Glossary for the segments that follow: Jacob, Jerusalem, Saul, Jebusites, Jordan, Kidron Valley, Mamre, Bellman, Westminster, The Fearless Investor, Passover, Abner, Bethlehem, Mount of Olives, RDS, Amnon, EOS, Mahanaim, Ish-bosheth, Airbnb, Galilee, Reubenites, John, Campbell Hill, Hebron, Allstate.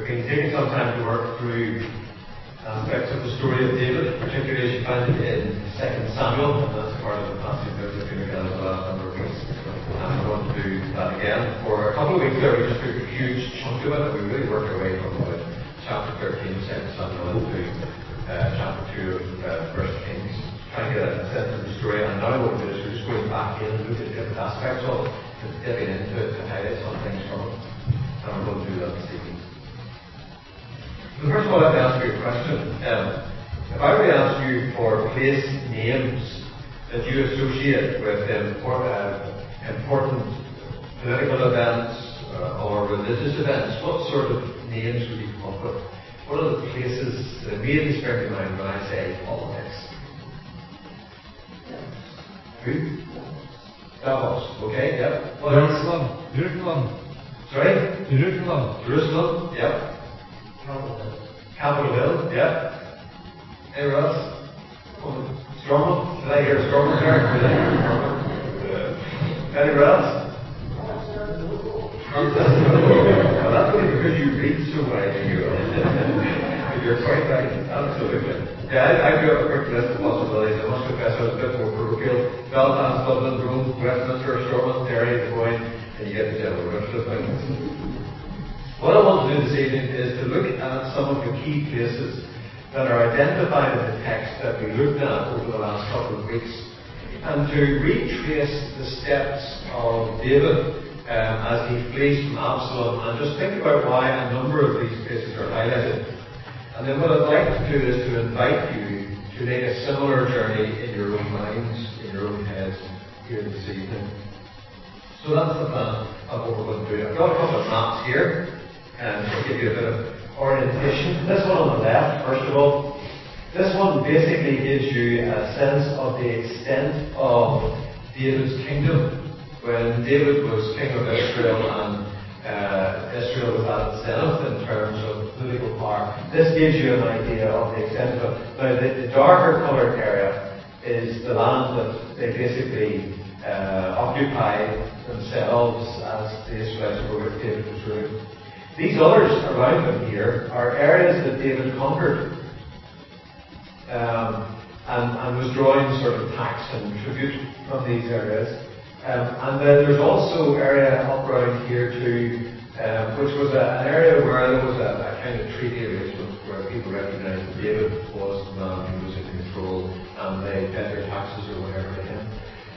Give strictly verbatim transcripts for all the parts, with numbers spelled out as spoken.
It can take some time to work through aspects of the story of David, particularly as you find it in Second Samuel, and that's part of the passage that we've been together the last number of weeks. And we're going to do that again. For a couple of weeks there, we just took a huge chunk of it, and we really worked our way from about chapter thirteen of Second Samuel to uh, chapter two of uh, First Kings, trying to get a sense of the story. And now what we're going to do is we're just going back in and look at different aspects of it, and dipping into it to highlight some things from it. And we're going to do that this evening. First of all, let me ask you a question. Um, if I were to ask you for place names that you associate with import, uh, important political events uh, or religious events, what sort of names would you come up with? What are the places that immediately spring to mind when I say politics? Who? Davos. Okay, yep. What else? Jerusalem. Jerusalem. Sorry? Jerusalem. Jerusalem, yep. Campbell Hill, yeah. Anywhere else? Stormont? Did I hear Stormont there? Did I hear Stormont? Yeah. Anywhere else? Well, that's only because you read so widely, you know. You're quite right, absolutely. Yeah, I, I do have a quick list of possibilities. I must confess I was a bit more parochial. Bellman, Dublin, Rome, Westminster, Stormont, Derry, the point, and you get the general rest of things. What I want to do this evening is to look at some of the key places that are identified in the text that we looked at over the last couple of weeks, and to retrace the steps of David um, as he flees from Absalom, and just think about why a number of these places are highlighted. And then what I'd like to do is to invite you to make a similar journey in your own minds, in your own heads here this evening. So that's the plan of what we're going to do. I've got a couple of maps here. And to give you a bit of orientation. This one on the left, first of all, this one basically gives you a sense of the extent of David's kingdom. When David was king of Israel and uh, Israel was at its zenith in terms of political power, this gives you an idea of the extent of it. Now, the, the darker coloured area is the land that they basically uh, occupied themselves as the Israelites were with David was ruling. These others around them here are areas that David conquered um, and, and was drawing sort of tax and tribute from these areas. Um, and then there's also area up around here too, um, which was a, an area where there was a, a kind of treaty arrangement where people recognized that David was the man who was in control and they paid their taxes or whatever to him.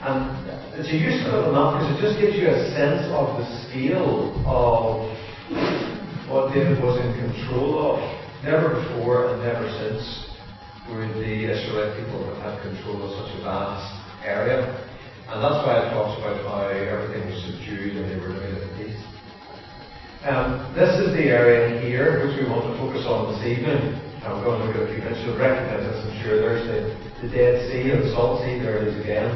And it's a useful little map because it just gives you a sense of the scale of what David was in control of. Never before and never since were the Israelite people that had control of such a vast area. And that's why it talks about how everything was subdued and they were living at peace. Um, this is the area here which we want to focus on this evening. Now we're going to look at a few mentions of recognize this, I'm sure. There's the, the Dead Sea and the Salt Sea, there it is again.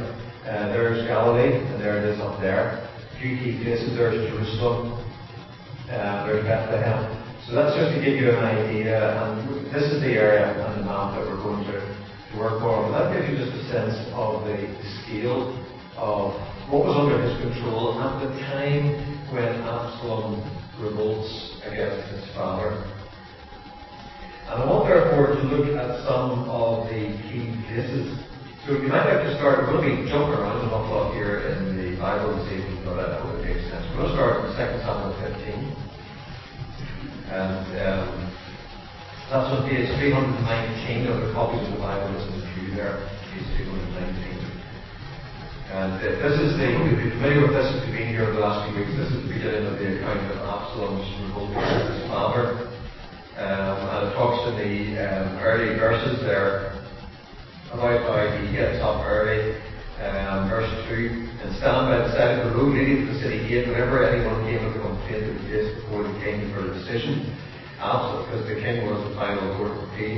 Uh, there's Galilee, and there it is up there. A few key places, there's Jerusalem. Uh, there's Bethlehem. So that's just to give you an idea, and this is the area on the map that we're going to, to work on. But that gives you just a sense of the scale of what was under his control at the time when Absalom revolts against his father. And I want therefore to look at some of the key places. So you might have to start, we're going to be jumping around an awful lot here in the Bible this evening, but I hope it makes sense. We're going to start in Second Samuel fifteen. And um, that's on page three nineteen of the copies of the Bible that's in the pew there, page three nineteen. And uh, this is the, if you're familiar with this, if you've been here over the last few weeks, this is the beginning of the account of Absalom's revolt against his father. Um, and it talks in the um, early verses there about how he gets up early, um, verse two, and stand by the side of the road leading to the city gate whenever anyone came with a complaint to the place before the king for a decision. Absalom, because the king was the final authority, he,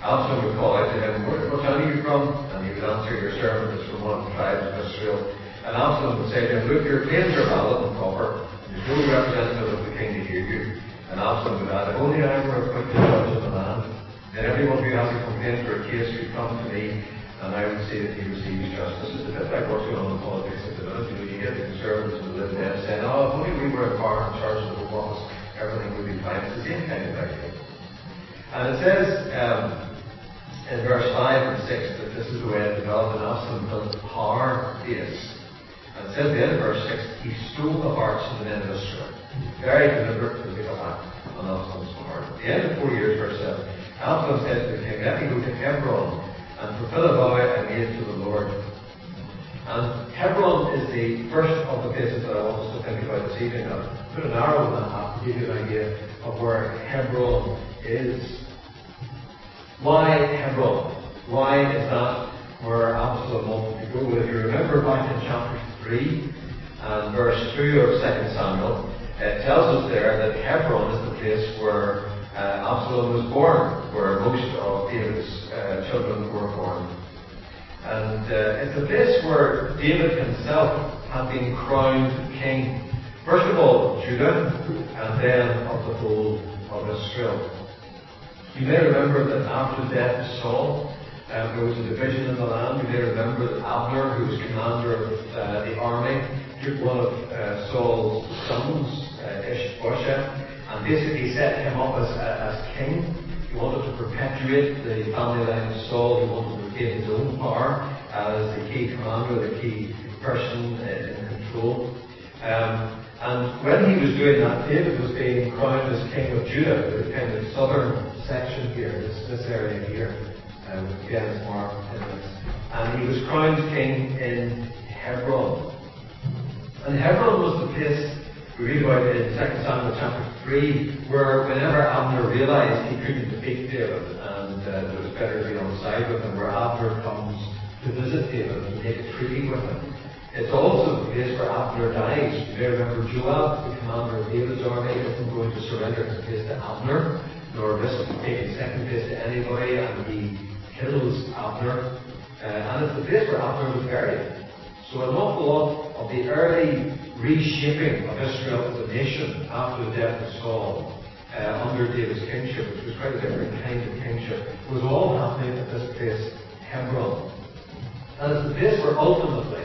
Absalom would call out to him, "Where, what town are you from?" And he would answer, "Your servant is from one of the tribes of Israel." And Absalom would say to him, "Look, your claims are valid and proper, and there's no representative of the king to hear you." And Absalom would add, "If only I were appointed judge of the land, then everyone who has a complaint for a case could come to me, and I would say that he receives justice." It's a bit like what's going on in politics at the minute. You know, you get the Conservatives and the Lib Dems saying, "Oh, if only we were in power in charge of the whole office, everything would be planned for the same kind of thing. And it says um, in verse five and six that this is the way it developed, and Absalom built our base. And it says at the end of verse six, he stole the hearts of the men of Israel. Very deliberate to take a back on Absalom's heart. At the end of four years, verse seven, Absalom said to the king, "Let me go to Hebron and fulfill a vow I made to the Lord." And Hebron is the first of the places that I want us to think about this evening. I've put an arrow in the hat to give you an idea of where Hebron is. Why Hebron? Why is that where Absalom wanted to go? Well, if you remember back in chapter three and verse two of Second Samuel, it tells us there that Hebron is the place where uh, Absalom was born, where most of David's uh, children were born. And uh, it's a place where David himself had been crowned king. First of all, Judah, and then of the whole of Israel. You may remember that after the death of Saul, um, there was a division in the land. You may remember that Abner, who was commander of uh, the army, took one of uh, Saul's sons, uh, Ish-bosheth, and basically set him up as, uh, as king. He wanted to perpetuate the family line of Saul. He wanted to retain his own power as the key commander, the key person in control. Um, and when he was doing that, David was being crowned as king of Judah, the kind of southern section here, this, this area here, um, again, it's more intense. And he was crowned king in Hebron. And Hebron was the place we read about in Second Samuel chapter three, where whenever Abner realized he couldn't defeat David and uh, it was better to be on the side with him, where Abner comes to visit David and make a treaty with him. It's also the place where Abner dies. You may remember Joab, the commander of David's army, isn't going to surrender his place to Abner, nor risk taking second place to anybody, and he kills Abner. Uh, and it's the place where Abner was buried. So an awful lot of the early reshaping of Israel as a nation after the death of Saul uh, under David's kingship, which was quite a different kind of kingship, was all happening at this place, Hebron. And it's the place where ultimately,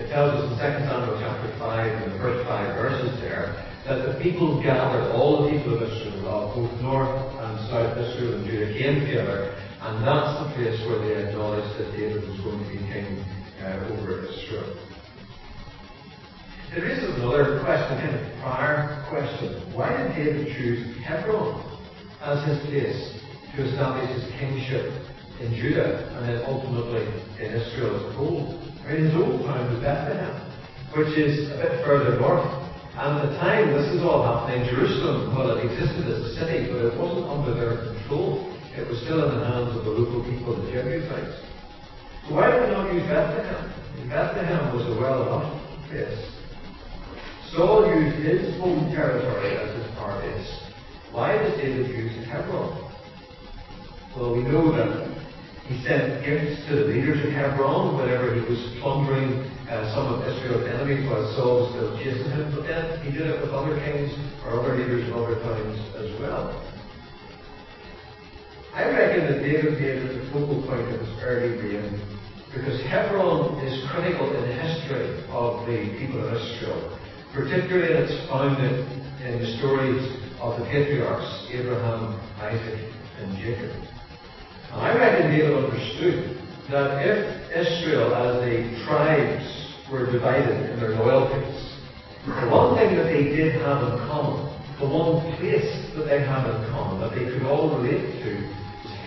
it tells us in Second Samuel chapter five and the first five verses there, that the people gathered, all the people of Israel, of both north and south Israel and Judah, came together, and that's the place where they acknowledged that David was going to be king Uh, over Israel. There is another question, kind of prior question. Why did David choose Hebron as his place to establish his kingship in Judah and then ultimately in Israel as a whole? I mean, his old town was Bethlehem, which is a bit further north. And at the time this is all happening, Jerusalem, well, it existed as a city, but it wasn't under their control. It was still in the hands of the local people, the Jebusites. So why did they not use Bethlehem? Bethlehem was a well-off place. Saul used his home territory as his power base. Why does David use Hebron? Well, we know that he sent gifts to the leaders of Hebron whenever he was plundering uh, some of Israel's enemies while Saul was still chasing him. But then he did it with other kings or other leaders of other towns as well. I reckon that David made it the focal point of his early reign, because Hebron is critical in the history of the people of Israel, particularly in its founding in the stories of the patriarchs, Abraham, Isaac, and Jacob. And I reckon David understood that if Israel as the tribes were divided in their loyalties, the one thing that they did have in common, the one place that they had in common, that they could all relate to,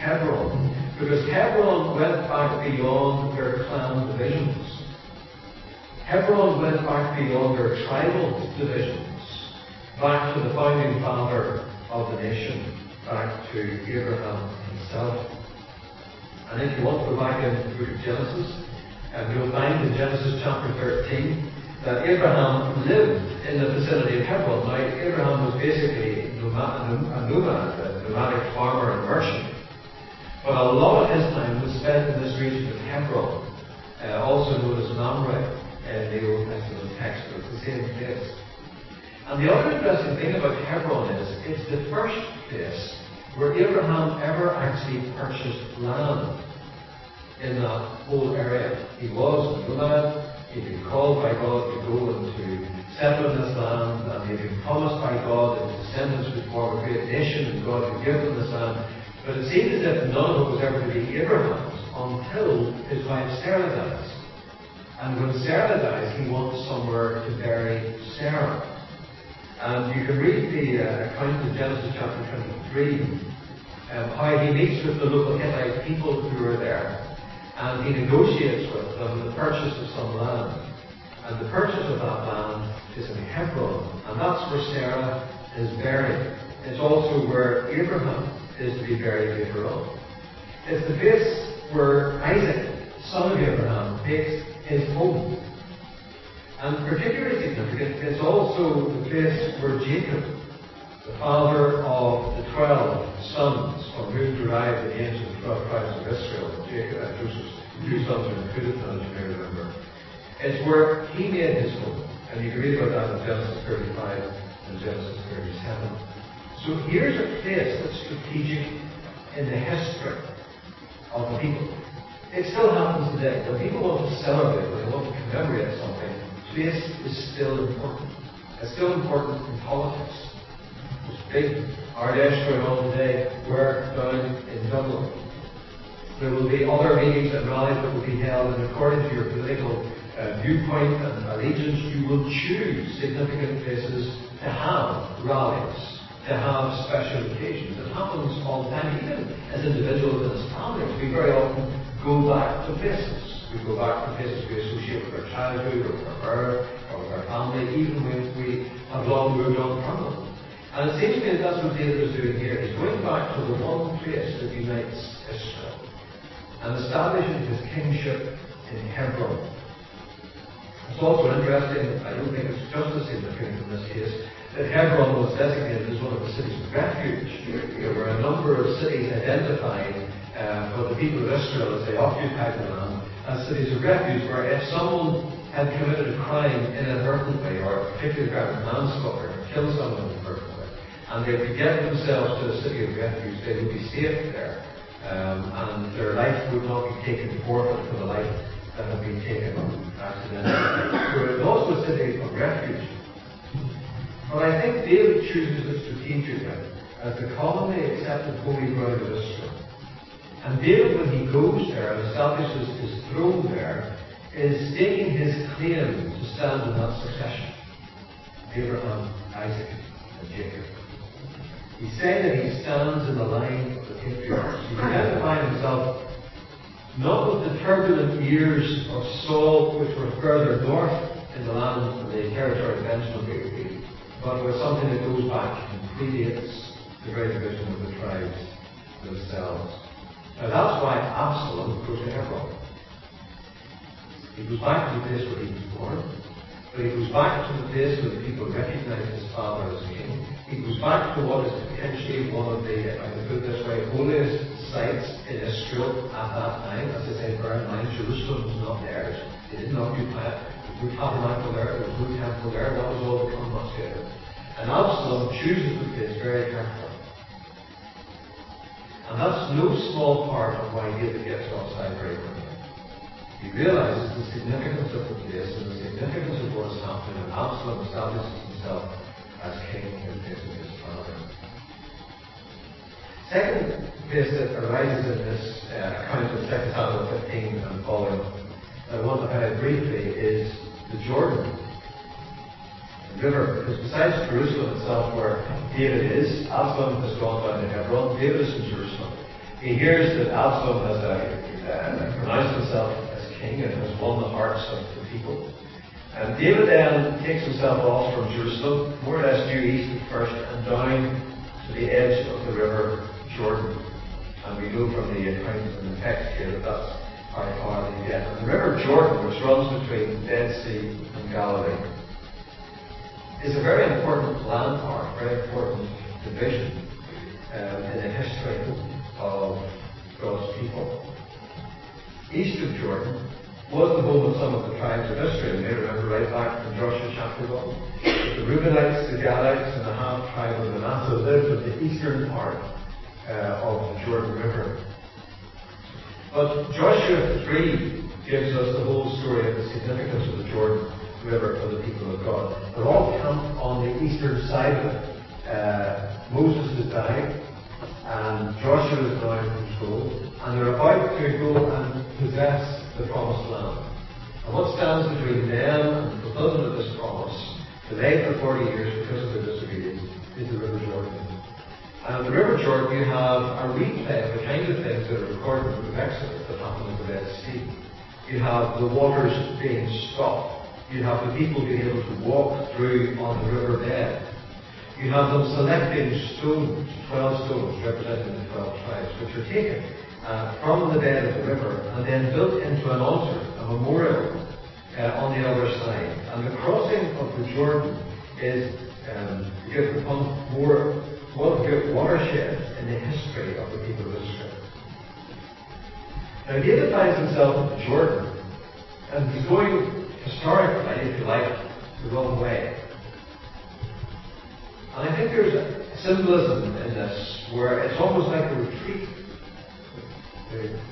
Hebron, because Hebron went back beyond their clan divisions. Hebron went back beyond their tribal divisions, back to the founding father of the nation, back to Abraham himself. And if you want to go back into the book of Genesis, and you'll find in Genesis chapter thirteen that Abraham lived in the vicinity of Hebron. Now, Abraham was basically a nomad, a nomadic farmer and merchant. But a lot of his time was spent in this region of Hebron, uh, also known as Mamre in the Old Testament text, but it's the same place. And the other interesting thing about Hebron is, it's the first place where Abraham ever actually purchased land in that whole area. He was a nomad, He'd been called by God to go and to settle in this land, and he'd been promised by God that his descendants would form a great nation and God would give them this land. But it seemed as if none of it was ever to be Abraham's until his wife Sarah dies. And when Sarah dies, he wants somewhere to bury Sarah. And you can read the uh, account in Genesis chapter twenty-three. Um, how he meets with the local Hittite people who are there, and he negotiates with them the purchase of some land. And the purchase of that land is in Hebron, and that's where Sarah is buried. It's also where Abraham is to be buried later on. It's the place where Isaac, son of Abraham, makes his home. And particularly significant, it's also the place where Jacob, the father of the twelve sons, from whom derived the names of the twelve tribes of Israel, Jacob and Joseph's two sons are included in that, as you may remember. It's where he made his home, and you can read about that in Genesis thirty-five and Genesis thirty-seven. So here's a place that's strategic in the history of the people. It still happens today. When people want to celebrate, when they want to commemorate something, place is still important. It's still important in politics. There's big R D S going on today. We're down in Dublin. There will be other meetings and rallies that will be held, and according to your political uh, viewpoint and allegiance, you will choose significant places to have rallies, to have special occasions. It happens all the time, even as individuals and as families. We very often go back to places. We go back to places we associate with our childhood, or with our birth, or with our family, even when we have long moved on from them. And it seems to me that that's what David is doing here. He's going back to the one place that unites Israel and establishing his kingship in Hebron. It's also interesting, I don't think it's just as significant in this case, that Hebron was designated as one of the cities of refuge. There were a number of cities identified uh, for the people of Israel as they occupied the land as cities of refuge, where if someone had committed a crime inadvertently, or particularly ground manslaughter, killed someone inadvertently, and they would get themselves to the city of refuge, they would be safe there, um, and their life would not be taken forfeit for the life that had been taken accidentally. So it was also a city of refuge. But I think David chooses it strategically as the commonly accepted holy ground of Israel. And David, when he goes there and establishes his throne there, is staking his claim to stand in that succession: Abraham, Isaac, and Jacob. He's saying that he stands in the line of the patriarchs. He's identifying himself not with the turbulent years of Saul, which were further north in the land of the territory of Benjamin, but with something that goes back and predates the great division of the tribes themselves. Now that's why Absalom goes to Hebron. He goes back to the place where he was born, but he goes back to the place where the people recognized his father as king. He goes back to what is potentially one of the, if I can put it this way, holiest sites in Israel at that time. As I say, bear in mind, Jerusalem was not theirs. They didn't occupy it. There was no tabernacle there, there was no temple there. That was all become much later. And Absalom chooses the place very carefully. And that's no small part of why David gets offside very quickly. He realizes the significance of the place and the significance of what is happening, and Absalom establishes himself as king in place of his father. Second place that arises in this uh, account of Second Samuel fifteen and following, that I want to highlight briefly, is the Jordan, the river. Because besides Jerusalem itself, where David is, Absalom has gone down to Hebron. David is in Jerusalem. He hears that Absalom has uh, uh, pronounced himself as king and has won the hearts of the people. And David then takes himself off from Jerusalem, more or less due east at first, and down to the edge of the river Jordan. And we know from the accounts and the text here that that's how far they get. And the river Jordan, which runs between the Dead Sea and Galilee, is a very important landmark, very important division um, in the history of God's people. East of Jordan was the home of some of the tribes of Israel. You may remember right back from Joshua chapter one. The Reubenites, the Gadites, and the half tribe of Manasseh lived in the eastern part uh, of the Jordan River. But Joshua three gives us the whole story of the significance of the Jordan River for the people of God. They're all camped on the eastern side of it. Uh, Moses is dying, and Joshua is now in control, and they're about to go and possess the promised land. And what stands between them and the fulfillment of this promise, delayed for forty years because of their disobedience, is the River Jordan. And in the River Jordan, you have a replay of the kind of things that are recorded in the Exodus that happened in the Dead Sea. You have the waters being stopped. You have the people being able to walk through on the riverbed. You have them selecting stones, twelve stones representing the twelve tribes, which are taken uh, from the bed of the river and then built into an altar, a memorial uh, on the other side. And the crossing of the Jordan is um, given one more. One of the watersheds in the history of the people of Israel. Now, David finds himself in Jordan, and he's going historically, if you like, the wrong way. And I think there's a symbolism in this where it's almost like a retreat.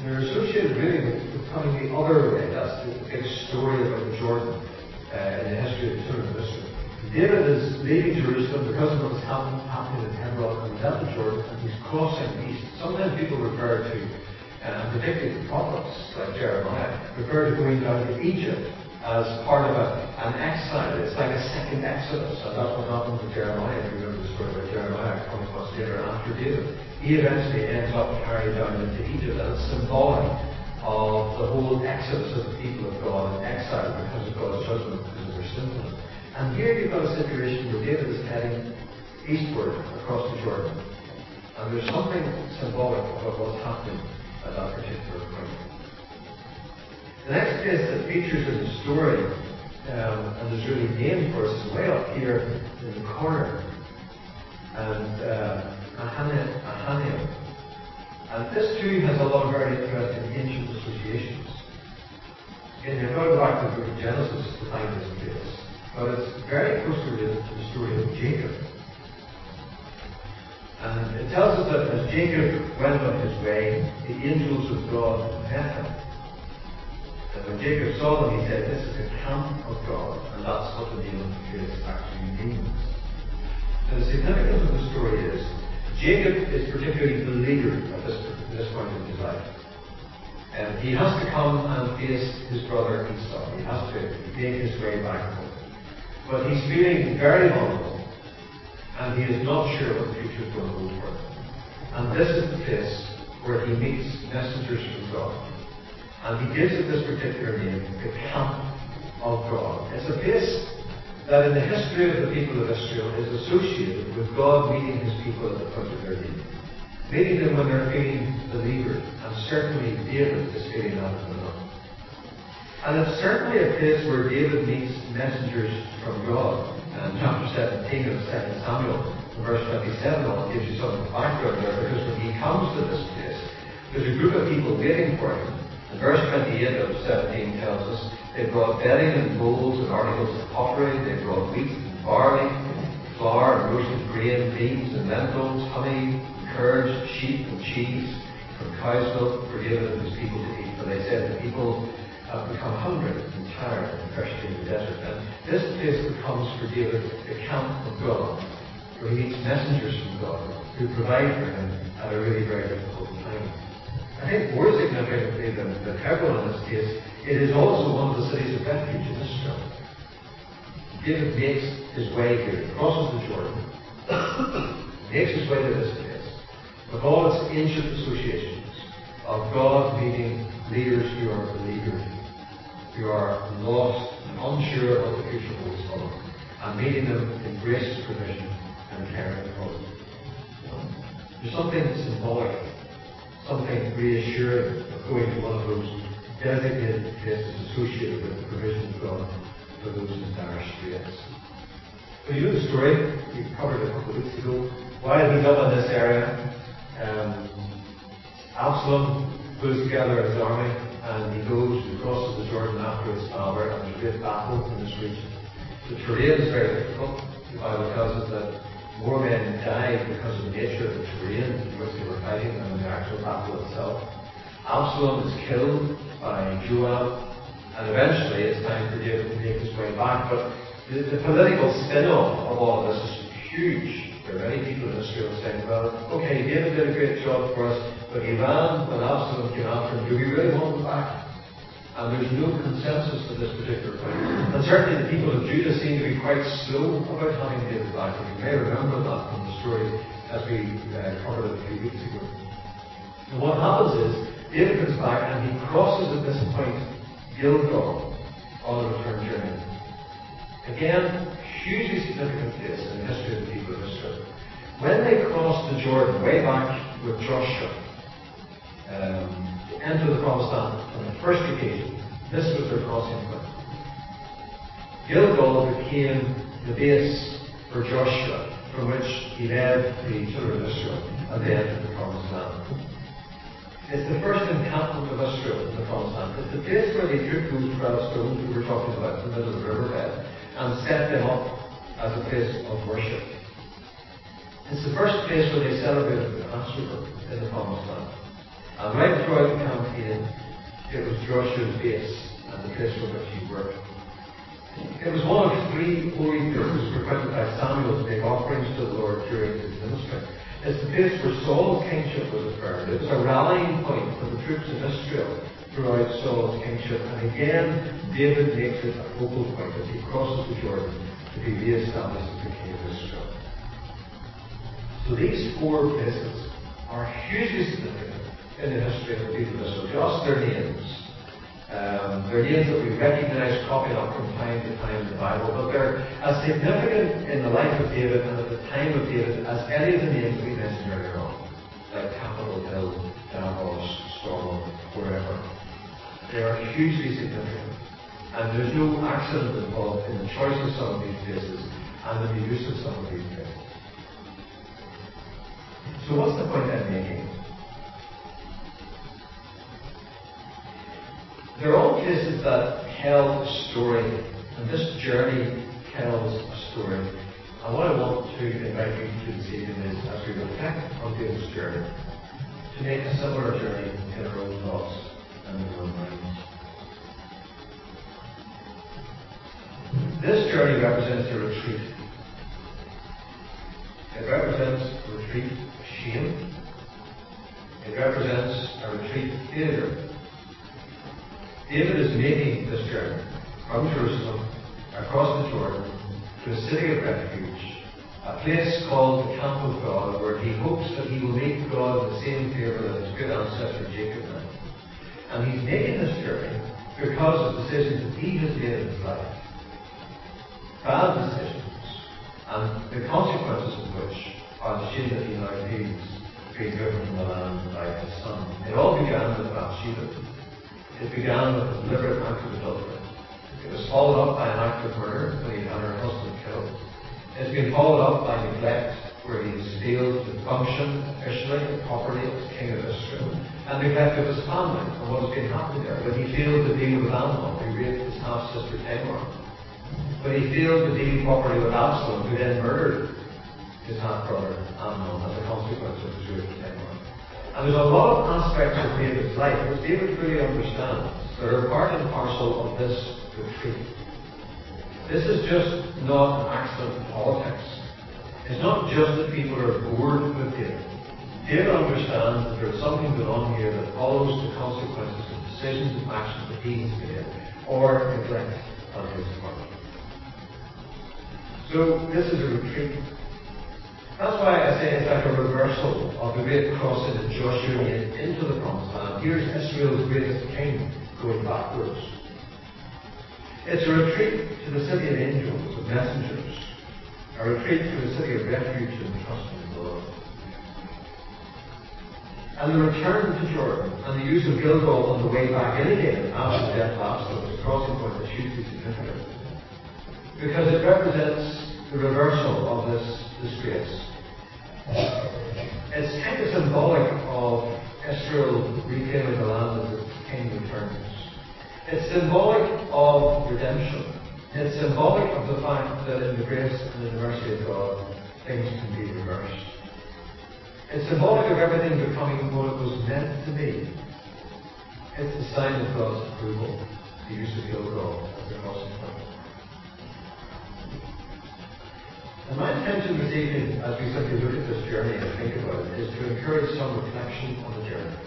They're associated really with coming the other way. That's the big story about Jordan uh, in the history of the children of Israel. David is leaving Jerusalem because of what's happened, happening in Hebron and down the Jordan, and he's crossing east. Sometimes people refer to, and um, particularly the prophets like Jeremiah, refer to going down to Egypt as part of a, an exile. It's like a second Exodus, and that's what happened to Jeremiah. If you remember the story about Jeremiah coming much later after David, he eventually ends up carried down into Egypt, and it's symbolic of the whole exodus of the people of God in exile because of God's judgment, because of their sinfulness. And here you've got a situation where David is heading eastward across the Jordan. And there's something symbolic about what's happening at that particular point. The next place that features in the story, um, and is really named for us, is way up here in the corner. And uh, Mahanaim. And this too has a lot of very interesting ancient associations. Again, you've got to go back to the book of Genesis to find this place. But it's very closely related to the story of Jacob. And it tells us that as Jacob went on his way, the angels of God met him. And when Jacob saw them, he said, "This is the camp of God." And that's what the name of the place actually means. Now, the significance of the story is Jacob is particularly beleaguered at this, this point in his life. And he has to come and face his brother Esau. He has to make his way back home. But he's feeling very vulnerable, and he is not sure what the future is going to hold for him. And this is the place where he meets messengers from God. And he gives it this particular name, the camp of God. It's a place that in the history of the people of Israel is associated with God meeting his people at the point of their need. Meeting them when they're feeling beleaguered, and certainly David is feeling that at the moment. And it's certainly a place where David meets messengers from God. And chapter seventeen of Second Samuel, verse twenty-seven, I'll give you some of the background there, because when he comes to this place, there's a group of people waiting for him. And verse twenty-eight of seventeen tells us, they brought bedding and bowls and articles of pottery, they brought wheat and barley, flour and roasted grain, beans and lentils, honey, curds, sheep and cheese, from cow's milk for David and his people to eat. For they said the people have become hungry and tired and thirsty in the desert. And this place becomes for David the camp of God, where he meets messengers from God who provide for him at a really very difficult time. I think more significantly than the Hebron in this case, it is also one of the cities of refuge in Israel. David makes his way here, crosses the Jordan, makes his way to this place, with all its ancient associations of God meeting leaders who are beleaguered, who are lost and unsure of what the future holds for them, and meeting them in gracious provision and caring for them. There's something symbolic, something reassuring of going to one of those designated places associated with the provision of God for those in dire straits. Well, you know the story, we covered it a couple of weeks ago. While he's up in this area, um, Absalom pulls together his army, and he goes and crosses the Jordan after his father, and there's a great battle in this region. The terrain is very difficult. The Bible tells us that more men died because of the nature of the terrain in which they were fighting than in the actual battle itself. Absalom is killed by Joab, and eventually it's time for David to make his way back. But the, the political spin-off of all of this is huge. There are many people in Israel saying, well, okay, David did a great job for us, but he ran when Absalom came after him. Do we really want him back? And there's no consensus at this particular point. And certainly the people of Judah seem to be quite slow about having David back. And you may remember that from the story as we uh, covered it a few weeks ago. And what happens is, David comes back and he crosses at this point Gilgal on the return journey. Again, hugely significant place in the history of the people of Israel. When they crossed the Jordan way back with Joshua, um, enter the promised land on the first occasion. This was their crossing point. Gilgal became the base for Joshua, from which he led the children of Israel, and they entered the promised land. It's the first encampment of Israel in the promised land. It's the place where they took those twelve stones we were talking about in the middle of the riverbed and set them up as a place of worship. It's the first place where they celebrated the Passover in the promised land. And right throughout the campaign, it was Joshua's base and the place for which he worked. It was one of three holy places frequented by Samuel to make offerings to the Lord during his ministry. It's the place where Saul's kingship was affirmed. It was a rallying point for the troops in Israel throughout Saul's kingship. And again, David makes it a focal point as he crosses the Jordan to be re-established as the king of Israel. So these four places are hugely significant in the history of the people of Israel. Just their names. Um, they're names that we recognize popping up from time to time in the Bible, but they're as significant in the life of David and at the time of David as any of the names we mentioned earlier on, like Campbell Hill, Davos, Stormont, wherever. They are hugely significant, and there's no accident involved in the choice of some of these places and in the use of some of these places. So what's the point I'm making? They're all places that tell a story, and this journey tells a story. And what I want to invite you to this evening is, as we reflect on David's journey, to make a similar journey in our own thoughts and in our own minds. This journey represents a retreat. It represents a retreat of shame. It represents a retreat of failure. David is making this journey from Jerusalem, across the Jordan, to a city of refuge, a place called the Camp of God, where he hopes that he will meet God in the same favour that his good ancestor Jacob had. And he's making this journey because of decisions that he has made in his life. Bad decisions, and the consequences of which are the shame that he now feels, being driven from the land by his son. It all began with Bathsheba. It began with a deliberate act of adultery. It was followed up by an act of murder when he had her husband killed. It's been followed up by neglect, where he has failed to function officially and properly as king of Israel, and neglect of his family and what has been happening there. When he failed to deal with Amnon, who raped his half-sister Tamar. When he failed to deal properly with Absalom, who then murdered his half-brother Amnon as a consequence of his rape of Tamar. And there's a lot of aspects of David's life which David really understands that are part and parcel of this retreat. This is just not an accident of politics. It's not just that people are bored with David. David understands that there's something going on here that follows the consequences of decisions and actions that he has made or neglect on his part. So this is a retreat. That's why I say it's like a reversal of the great crossing that Joshua made into the promised land. Here's Israel's greatest king going backwards. It's a retreat to the city of angels, of messengers. A retreat to the city of refuge and trust in the Lord. And the return to Jordan and the use of Gilgal on the way back in again after the death of Absalom is a crossing point that's hugely significant. Because it represents the reversal of this disgrace. It's kind of symbolic of Israel reclaiming the land as its king returns. It's symbolic of redemption. It's symbolic of the fact that in the grace and in the mercy of God, things can be reversed. It's symbolic of everything becoming what it was meant to be. It's the sign of God's approval, the use of your role as the most important. And my intention this evening, as we simply look at this journey and think about it, is to encourage some reflection on the journey.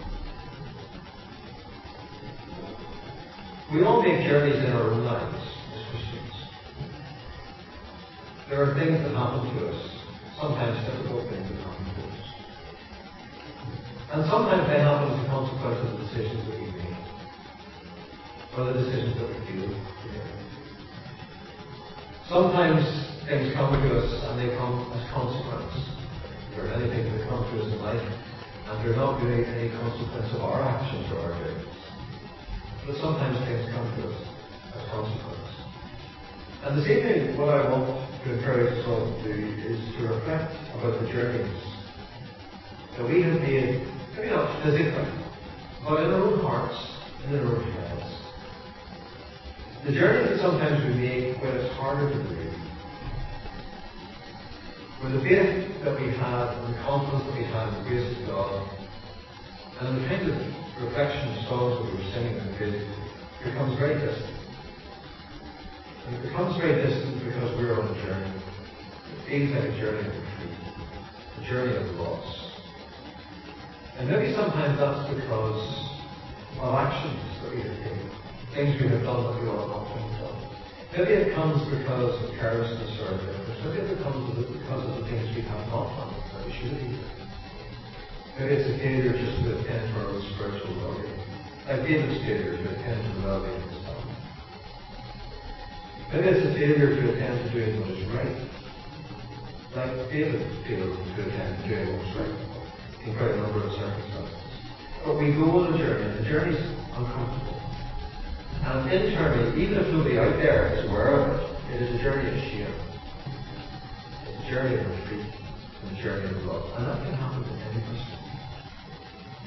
We all make journeys in our own lives as Christians. There are things that happen to us, sometimes difficult things that happen to us. And sometimes they happen as a consequence of the decisions that we make, or the decisions that we feel. Sometimes things come to us and they come as consequences. There are many things that come to us in life, and they're not really any consequence of our actions or our doings. But sometimes things come to us as consequences. And this evening, what I want to encourage us all to do is to reflect about the journeys that we have made, maybe not physically, but in our own hearts and in our own heads. The journey that sometimes we make when it's harder to believe, where the faith that we have and the confidence that we have in the grace of God and the kind of reflection of songs that we were singing and did becomes very distant. And it becomes very distant because we're on a journey. It feels like a journey of retreat, a journey of loss. And maybe sometimes that's because of actions that we have taken, things we have done that we ought not to have done. Maybe it comes because of carelessness or indifference. Maybe it comes because of the things we have not done that we should have done. Maybe it's a failure just to attend to our own spiritual well-being. Like David's failure to attend to the well-being of his family. Maybe it's a failure to attend to doing what is right. Like David failed to attend to doing what was right in quite a number of circumstances. But we go on a journey, and the journey's uncomfortable. And internally, even if nobody out there is aware of it, it is a journey of shame. It's a journey of retreat and a journey of love. And that can happen to any person.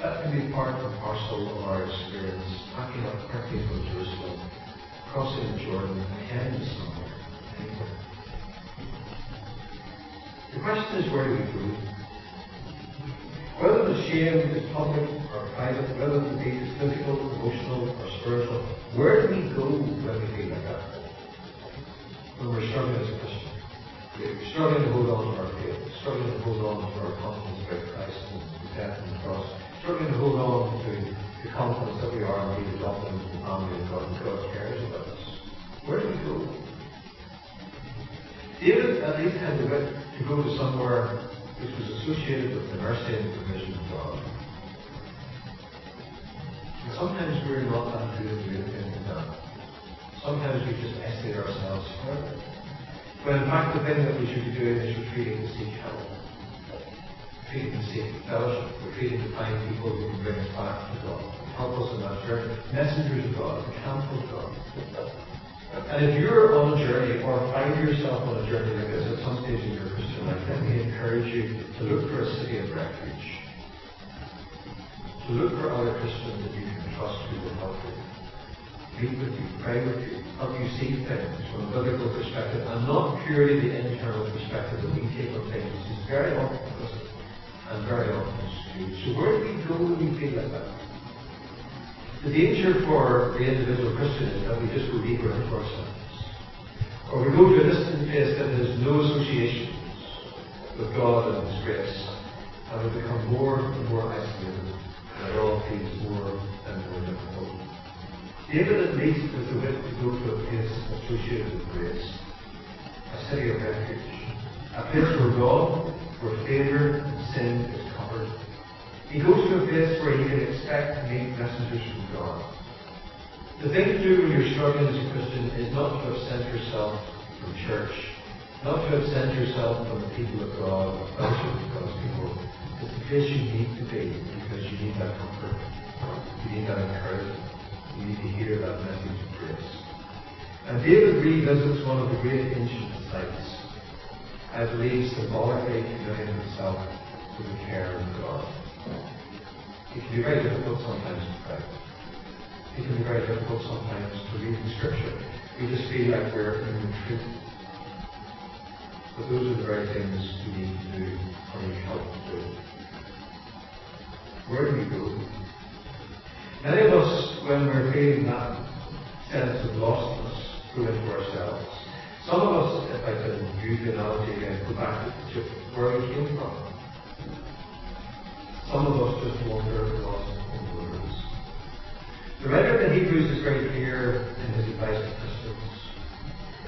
That can be part and parcel of our experience, packing up quickly from Jerusalem, crossing the Jordan, and heading to somewhere, anywhere. The question is where do we go? Whether the shame is public or private, whether the need is physical, emotional, or spiritual, where do we go when we feel like that? When we're struggling as a Christian, we're struggling to hold on to our faith, struggling to hold on to our confidence about Christ and death and the cross. Struggling to hold on to the confidence that we are indeed adopted into the family of God and God cares about us. Where do we go? David at least had the wit to go to somewhere which was associated with the mercy and provision of God. And sometimes we're not that good at doing things like that. Sometimes we just isolate ourselves further. When in fact the thing that we should be doing is retreating to seek help. Feeding the sake of fellowship, we're feeding to find people who can bring us back to God, help us in that journey, messengers of God, the counsel of God. And if you're on a journey or find yourself on a journey like this at some stage in your Christian life, let me encourage you to look for a city of refuge, to look for other Christians that you can trust who will help you, meet with you, pray with you, help you see things from a biblical perspective, and not purely the internal perspective that we take on things, which is very often and very often skewed. So where do we go when we feel like that? The danger for the individual Christian is that we just go deeper into ourselves. Or we go to a distant place that has no associations with God and His grace, and we become more and more isolated, and it all feels more and more difficult. David at least is the way to go to a place associated with grace, a city of refuge, a place where God, where failure and sin is covered. He goes to a place where he can expect to meet messengers from God. The thing to do when you're struggling as a Christian is not to absent yourself from church, not to absent yourself from the people of God, or fellowship with God's people. It's the place you need to be because you need that comfort, you need that encouragement, you need to hear that message of grace. And David revisits one of the great ancient sites. I believe symbolically committing himself to the care of God. It can be very difficult sometimes to pray. It can be very difficult sometimes to read the scripture. We just feel like we're in retreat. But those are the very things we need to do or need help to do. Where do we go? Many of us when we're feeling that sense of lostness through it ourselves. Some of us, if I can use the analogy again, go back to where we came from. Some of us just wander across in the wilderness. The writer of the Hebrews is very clear in his advice to Christians.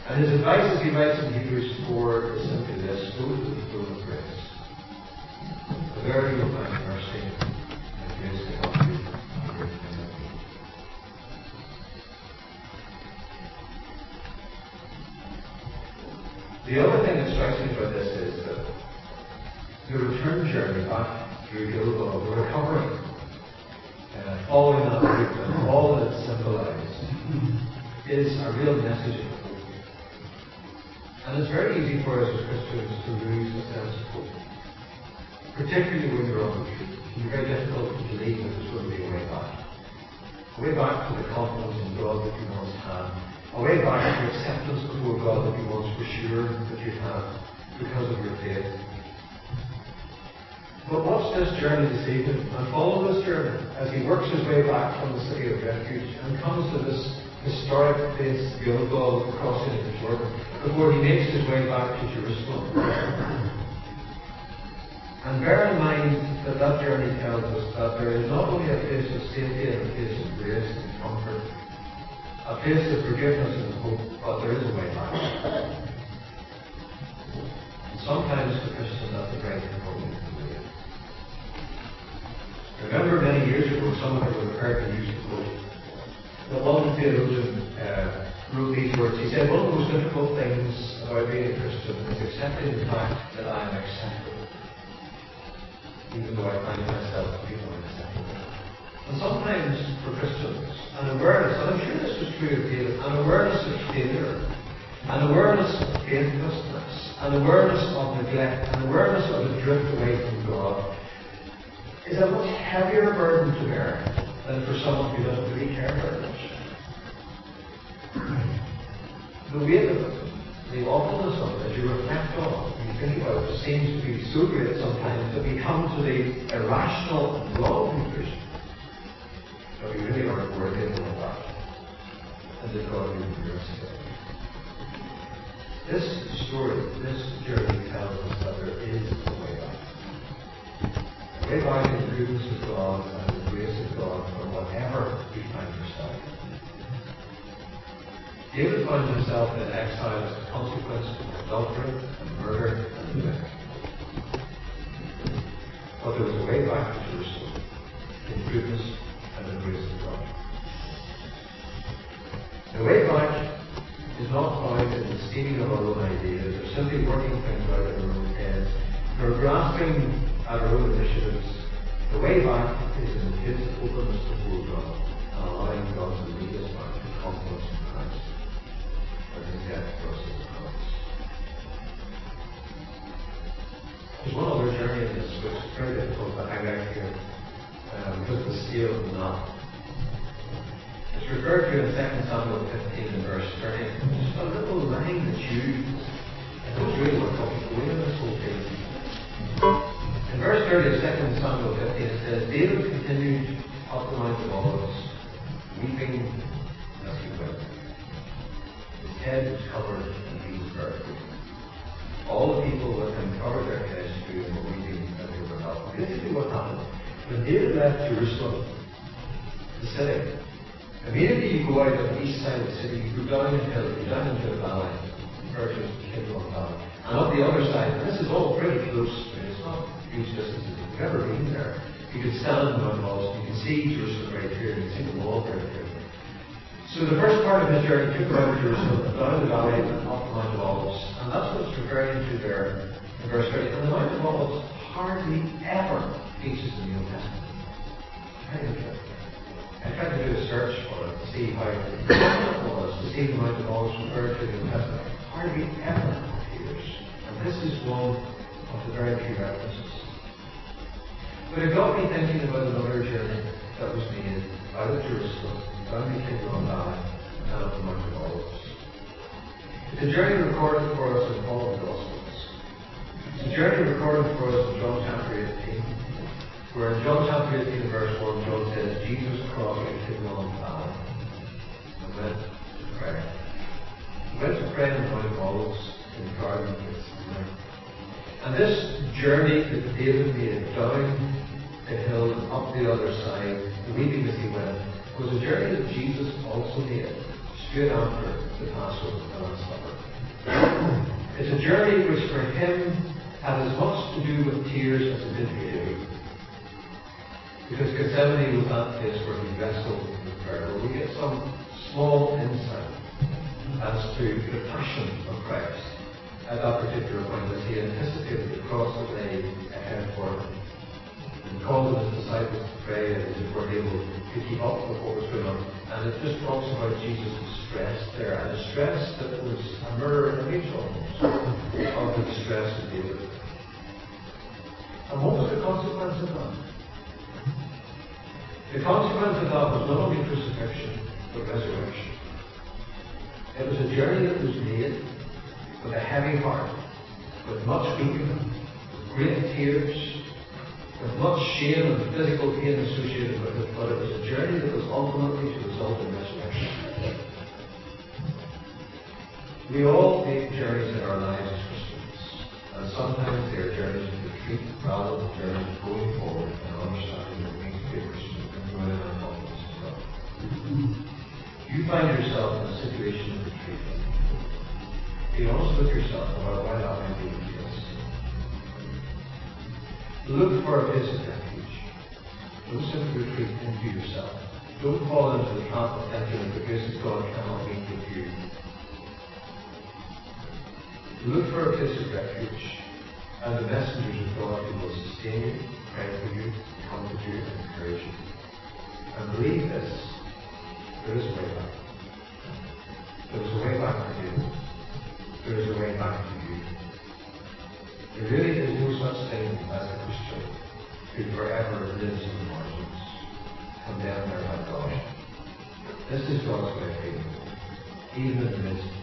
And his advice as he writes in Hebrews four is simply this: go to the throne of grace. And there you will find mercy and grace to help you in your community. The other thing that strikes me about this is that the return journey back through Gilgal, the recovering, uh, following that route and all that it symbolizes, is a real message of hope. And it's very easy for us as Christians to lose a sense of hope, particularly when you're on the truth. It can be very difficult to believe that there's going to be a way back. A way back to the confidence in God that you once had. A way back to acceptance before God that you once were sure that you have because of your faith. But watch this journey this evening and follow this journey as he works his way back from the city of refuge and comes to this historic place, Gilgal, the crossing of the Jordan, before he makes his way back to Jerusalem. And bear in mind that that journey tells us that there is not only a place of safety and a place of grace and comfort, a place of forgiveness and hope, but there is a way back. And sometimes the Christian has the right to go into the way. Remember many years ago, some of you were prepared to use the quote. The one theologian uh, wrote these words. He said, "One of the most difficult things about being a Christian is accepting the fact that I am accepted, even though I find myself to be unacceptable." And sometimes for Christians, an awareness, and I'm sure this was true of David, an awareness of failure, an awareness of faithlessness, an awareness of neglect, an awareness of a drift away from God, is a much heavier burden to bear than for someone who doesn't really care very much. The weight of it, the awfulness of it, as you reflect on it, you think about it, seems to be so great sometimes that we come to the irrational and wrong conclusion. But we really aren't worthy of all that. And that God will be merciful. This story, this journey tells us that there is a way back. A way back in the goodness of God and the grace of God for whatever we find ourselves. David found himself in exile as a consequence of adultery and murder and death. But there was a way back to Jerusalem in goodness and the grace of God. The way back is not found in the steaming of our own ideas, or simply working things out in our own heads, or grasping at our own initiatives. The way back is in the his openness before God, and allowing God to lead us back to confidence in Christ, and his death for us on the cross. There's one other journey in this which is very difficult to hang out here, Um, because of the scale of the knot. It's referred to in Second Samuel fifteen and verse thirty. Just a little line that you, I don't really want to talk about the this whole thing. In verse thirty of Second Samuel fifteen, it says, "David continued up the Mount of Olives, weeping as he went. His head was covered and he was buried. All the people with him covered their heads too and were weeping as they were up." Basically what happened? When David left Jerusalem, the city, immediately you go out on the east side of the city, you go down the hill, you go down into the valley, referred to as the Hebron Valley, and up the other side, and this is all pretty close, it's not huge distances, if you've ever been there, you can stand in Mount Olives, you can see Jerusalem right here, you can see the wall right here. So the first part of his journey took around Jerusalem, down the valley, and up the Mount of Olives, and that's what it's referring to there in verse thirty. And the Mount of Olives hardly ever teaches the New Testament. Very interesting. I tried to do a search for it to see how important it was to see the Mount of Olives referred to the New Testament. Hardly ever appears. And this is one of the very few references. But it got me thinking about another journey that was made out of Jerusalem, down the Kidron Valley, and up the Mount of Olives. It's a journey recorded for us in all the Gospels. It's a journey recorded for us in John chapter eighteen. We're in John chapter eighteen, verse one. John says, Jesus crossing to Mount Olives. Amen. Prayer. Went to pray in Mount Olives in the garden of Gethsemane. And this journey that David made down the hill and up the other side, weeping as he went, was a journey that Jesus also made straight after the Passover and the Last Supper. It's a journey which for him had as much to do with tears as it did with you. Because Gethsemane was that place where he wrestled with prayer, where we get some small insight as to the passion of Christ at that particular point as he anticipated the cross that lay ahead for him. And called his disciples to pray and they were able to keep up with what was going on. And it just talks about Jesus' stress there, and a stress that was a mirror image almost of the distress of David. And what was the consequence of that? The consequence of that was not only crucifixion, but resurrection. It was a journey that was made with a heavy heart, with much weeping, with great tears, with much shame and physical pain associated with it, but it was a journey that was ultimately to result in resurrection. We all make journeys in our lives as Christians, and sometimes they are journeys of retreat rather than journeys of going forward and understanding what it means to be a Christian. You find yourself in a situation of retreat. Be honest with yourself about why that might be the case. Look for a place of refuge. Don't simply retreat into yourself. Don't fall into the trap of thinking that the grace of God cannot meet with you. Look for a place of refuge, and the messengers of God who will sustain you, pray for you, comfort you, and encourage you. And believe this, there is a way back. There is a way back for you. There is a way back for you. There really is no such thing as a Christian who forever lives in the margins, condemned by God. This is God's way of being, even in the midst.